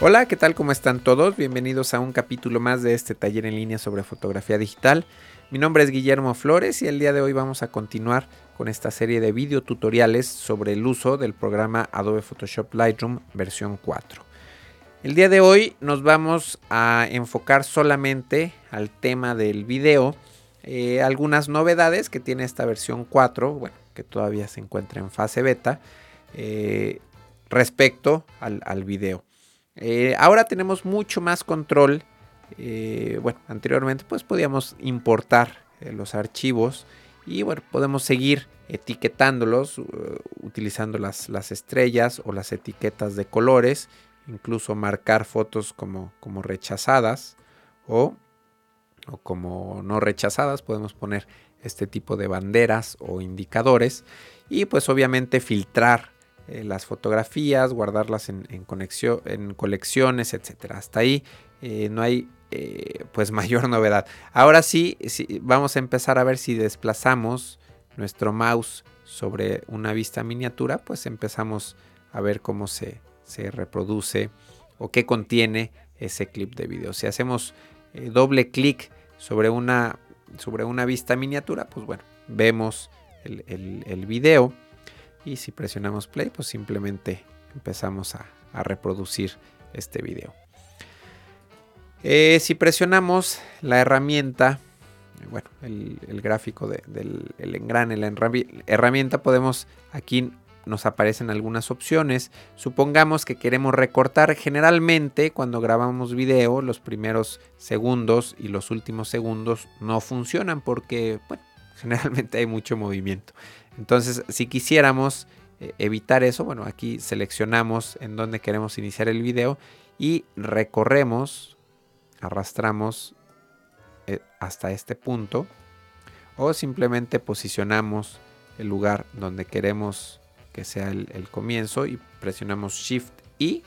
Hola, ¿qué tal? ¿Cómo están todos? Bienvenidos a un capítulo más de este taller en línea sobre fotografía digital. Mi nombre es Guillermo Flores y el día de hoy vamos a continuar con esta serie de videotutoriales sobre el uso del programa Adobe Photoshop Lightroom versión 4. El día de hoy nos vamos a enfocar solamente al tema del video. Algunas novedades que tiene esta versión 4, bueno, que todavía se encuentra en fase beta, respecto al video. Ahora tenemos mucho más control. Bueno, anteriormente pues podíamos importar los archivos y bueno, podemos seguir etiquetándolos utilizando las estrellas o las etiquetas de colores, incluso marcar fotos como rechazadas o como no rechazadas. Podemos poner este tipo de banderas o indicadores y pues obviamente filtrar las fotografías, guardarlas en colecciones, etcétera. Hasta ahí no hay pues mayor novedad. Ahora sí, vamos a empezar a ver si desplazamos nuestro mouse sobre una vista miniatura, pues empezamos a ver cómo se reproduce o qué contiene ese clip de video. Si hacemos doble clic sobre una vista miniatura, pues bueno, vemos el video. Y si presionamos play, pues simplemente empezamos a reproducir este video. Si presionamos la herramienta, bueno, el gráfico del engrane, la herramienta, podemos, aquí nos aparecen algunas opciones. Supongamos que queremos recortar. Generalmente cuando grabamos video, los primeros segundos y los últimos segundos no funcionan porque, bueno, generalmente hay mucho movimiento. Entonces, si quisiéramos evitar eso, bueno, aquí seleccionamos en donde queremos iniciar el video y recorremos, arrastramos hasta este punto, o simplemente posicionamos el lugar donde queremos que sea el comienzo y presionamos Shift I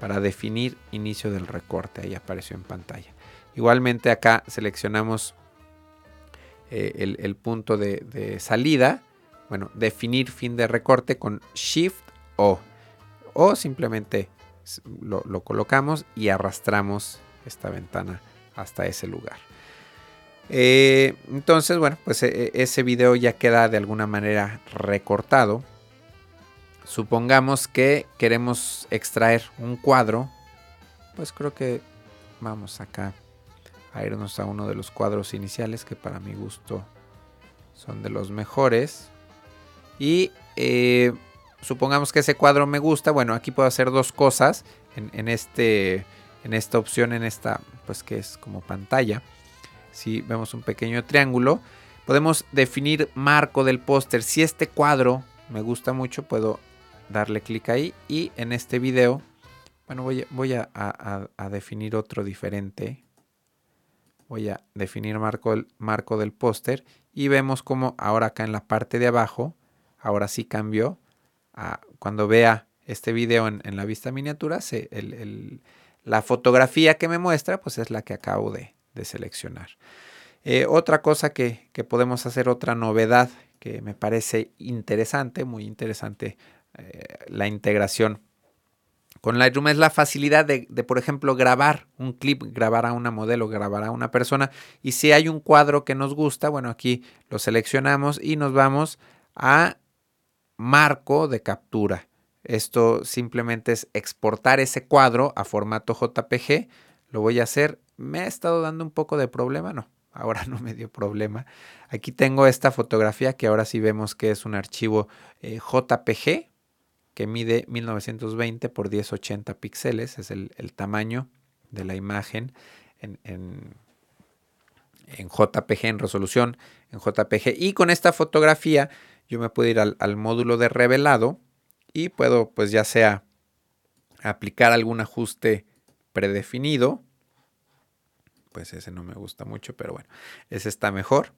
para definir inicio del recorte. Ahí apareció en pantalla. Igualmente acá seleccionamos el punto de salida. Bueno, definir fin de recorte con Shift O. O simplemente lo colocamos y arrastramos esta ventana hasta ese lugar. Entonces, bueno, pues ese video ya queda de alguna manera recortado. Supongamos que queremos extraer un cuadro. Pues creo que vamos acá a irnos a uno de los cuadros iniciales que para mi gusto son de los mejores. Y supongamos que ese cuadro me gusta. Bueno, aquí puedo hacer dos cosas en esta opción, en esta, pues que es como pantalla. Si vemos un pequeño triángulo, podemos definir marco del póster. Si este cuadro me gusta mucho, puedo darle clic ahí y en este video, bueno, voy a definir otro diferente. Voy a definir marco del póster y vemos como ahora acá en la parte de abajo, ahora sí cambió. Cuando vea este video en la vista miniatura, la fotografía que me muestra pues es la que acabo de seleccionar. Otra cosa que podemos hacer, otra novedad que me parece interesante, muy interesante, la integración con Lightroom, es la facilidad de, por ejemplo, grabar un clip, grabar a una modelo, grabar a una persona. Y si hay un cuadro que nos gusta, bueno, aquí lo seleccionamos y nos vamos a marco de captura. Esto simplemente es exportar ese cuadro a formato JPG. Lo voy a hacer. Me ha estado dando un poco de problema. No, ahora no me dio problema. Aquí tengo esta fotografía que ahora sí vemos que es un archivo JPG que mide 1920 por 1080 píxeles. Es el tamaño de la imagen en JPG, en resolución en JPG. Y con esta fotografía yo me puedo ir al módulo de revelado y puedo, pues ya sea aplicar algún ajuste predefinido. Pues ese no me gusta mucho, pero bueno, ese está mejor.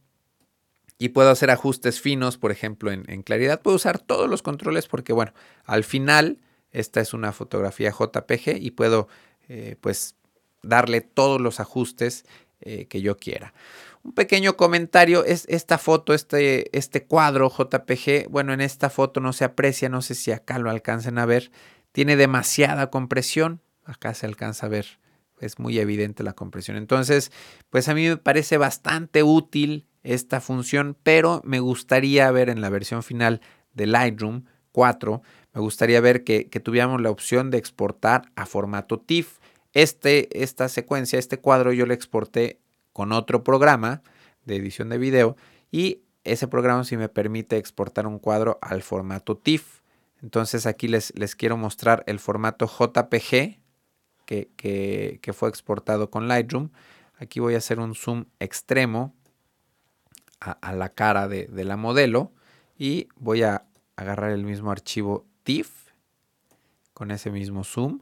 y puedo hacer ajustes finos, por ejemplo, en claridad. Puedo usar todos los controles porque, bueno, al final esta es una fotografía JPG y puedo pues darle todos los ajustes que yo quiera. Un pequeño comentario, es esta foto, este cuadro JPG, bueno, en esta foto no se aprecia, no sé si acá lo alcancen a ver, tiene demasiada compresión, acá se alcanza a ver, es muy evidente la compresión. Entonces, pues a mí me parece bastante útil esta función, pero me gustaría ver en la versión final de Lightroom 4, me gustaría ver que tuviéramos la opción de exportar a formato TIFF. Esta secuencia, este cuadro yo le exporté con otro programa de edición de video y ese programa sí me permite exportar un cuadro al formato TIFF. Entonces aquí les quiero mostrar el formato JPG que fue exportado con Lightroom. Aquí voy a hacer un zoom extremo a la cara de la modelo y voy a agarrar el mismo archivo TIFF con ese mismo zoom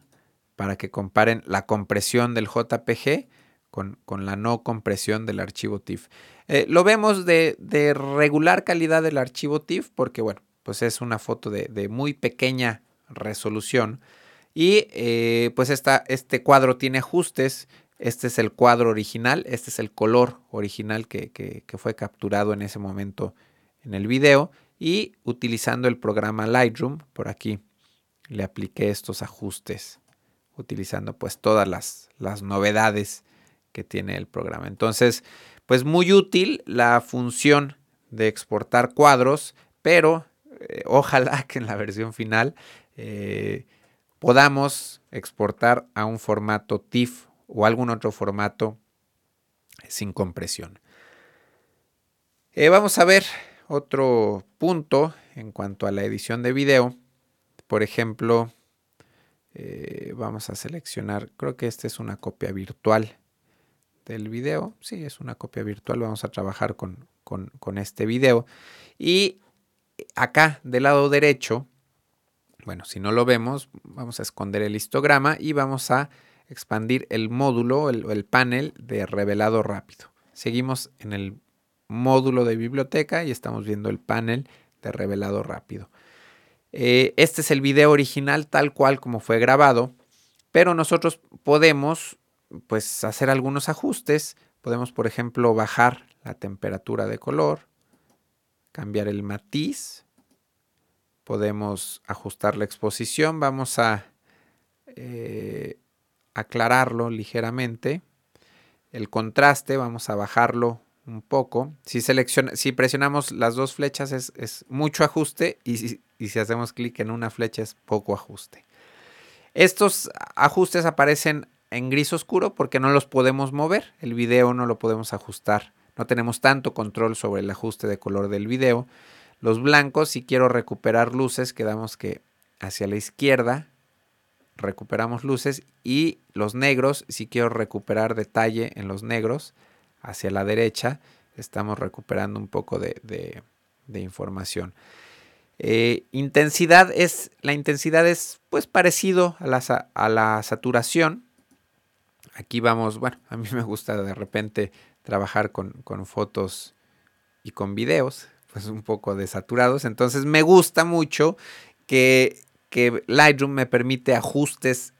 para que comparen la compresión del JPG con la no compresión del archivo TIFF. Lo vemos de regular calidad del archivo TIFF porque, bueno, pues es una foto de muy pequeña resolución y pues este cuadro tiene ajustes. Este es el cuadro original, este es el color original que fue capturado en ese momento en el video y utilizando el programa Lightroom, por aquí le apliqué estos ajustes utilizando pues todas las novedades que tiene el programa. Entonces, pues muy útil la función de exportar cuadros, pero ojalá que en la versión final podamos exportar a un formato TIFF o algún otro formato sin compresión. Vamos a ver otro punto en cuanto a la edición de video. Por ejemplo, vamos a seleccionar, creo que esta es una copia virtual del video. Sí, es una copia virtual. Vamos a trabajar con este video. Y acá del lado derecho, bueno, si no lo vemos, vamos a esconder el histograma y vamos a expandir el módulo, el panel de revelado rápido. Seguimos en el módulo de biblioteca y estamos viendo el panel de revelado rápido. Este es el video original tal cual como fue grabado, pero nosotros podemos pues hacer algunos ajustes. Podemos, por ejemplo, bajar la temperatura de color, cambiar el matiz, podemos ajustar la exposición, vamos a aclararlo ligeramente, el contraste vamos a bajarlo un poco. Si presionamos las dos flechas es mucho ajuste y si hacemos clic en una flecha es poco ajuste. Estos ajustes aparecen en gris oscuro porque no los podemos mover, el video no lo podemos ajustar, no tenemos tanto control sobre el ajuste de color del video. Los blancos, si quiero recuperar luces, quedamos que hacia la izquierda recuperamos luces, y los negros, si quiero recuperar detalle en los negros, hacia la derecha estamos recuperando un poco de información. La intensidad es pues parecido a la saturación. Aquí vamos, bueno, a mí me gusta de repente trabajar con fotos y con videos pues un poco desaturados, entonces me gusta mucho que Lightroom me permite ajustes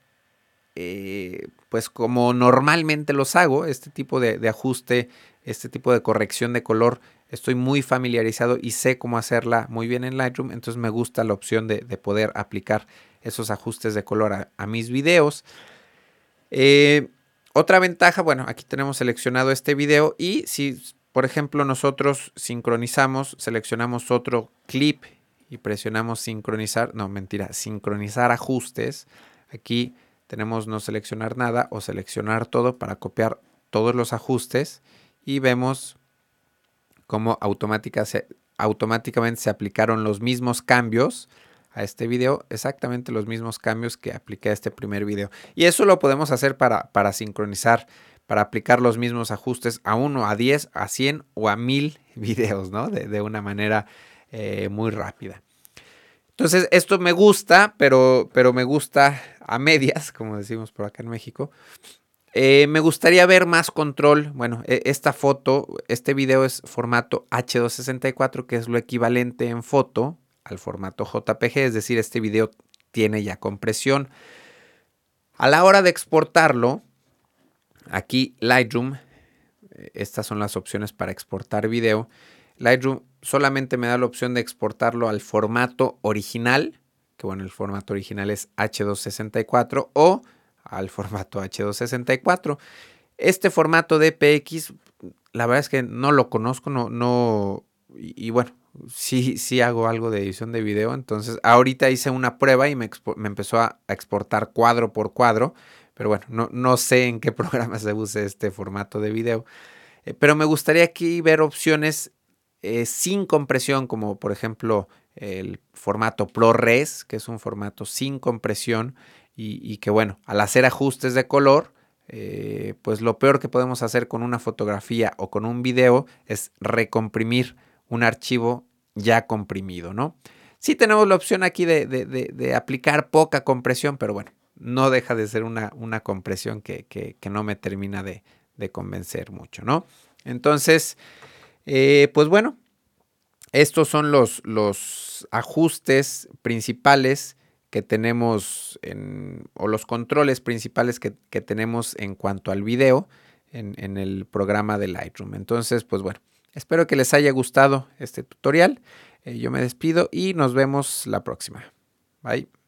pues como normalmente los hago. Este tipo de ajuste, este tipo de corrección de color, estoy muy familiarizado y sé cómo hacerla muy bien en Lightroom. Entonces me gusta la opción de poder aplicar esos ajustes de color a mis videos. Otra ventaja, bueno, aquí tenemos seleccionado este video y si, por ejemplo, nosotros sincronizamos, seleccionamos otro clip y presionamos sincronizar ajustes. Aquí tenemos no seleccionar nada o seleccionar todo para copiar todos los ajustes y vemos cómo automáticamente se aplicaron los mismos cambios a este video, exactamente los mismos cambios que apliqué a este primer video. Y eso lo podemos hacer para sincronizar, para aplicar los mismos ajustes a 1, a 10, a 100 o a 1000 videos, ¿no? De una manera muy rápida. Entonces esto me gusta, pero me gusta a medias, como decimos por acá en México. Me gustaría ver más control. Bueno, esta foto, este video es formato H264, que es lo equivalente en foto al formato JPG, es decir, este video tiene ya compresión. A la hora de exportarlo, aquí Lightroom, estas son las opciones para exportar video. Lightroom solamente me da la opción de exportarlo al formato original, que bueno, el formato original es H264 o al formato H264. Este formato DPX, la verdad es que no lo conozco, y bueno, sí hago algo de edición de video, entonces ahorita hice una prueba y me empezó a exportar cuadro por cuadro, pero bueno, no sé en qué programa se use este formato de video, pero me gustaría aquí ver opciones sin compresión, como por ejemplo el formato ProRes, que es un formato sin compresión, y que bueno, al hacer ajustes de color, pues lo peor que podemos hacer con una fotografía o con un video es recomprimir un archivo ya comprimido, ¿no? Sí tenemos la opción aquí de aplicar poca compresión, pero bueno, no deja de ser una compresión que no me termina de convencer mucho, ¿no? Entonces, pues bueno, estos son los ajustes principales que tenemos, o los controles principales que tenemos en cuanto al video en el programa de Lightroom. Entonces, pues bueno, espero que les haya gustado este tutorial. Yo me despido y nos vemos la próxima. Bye.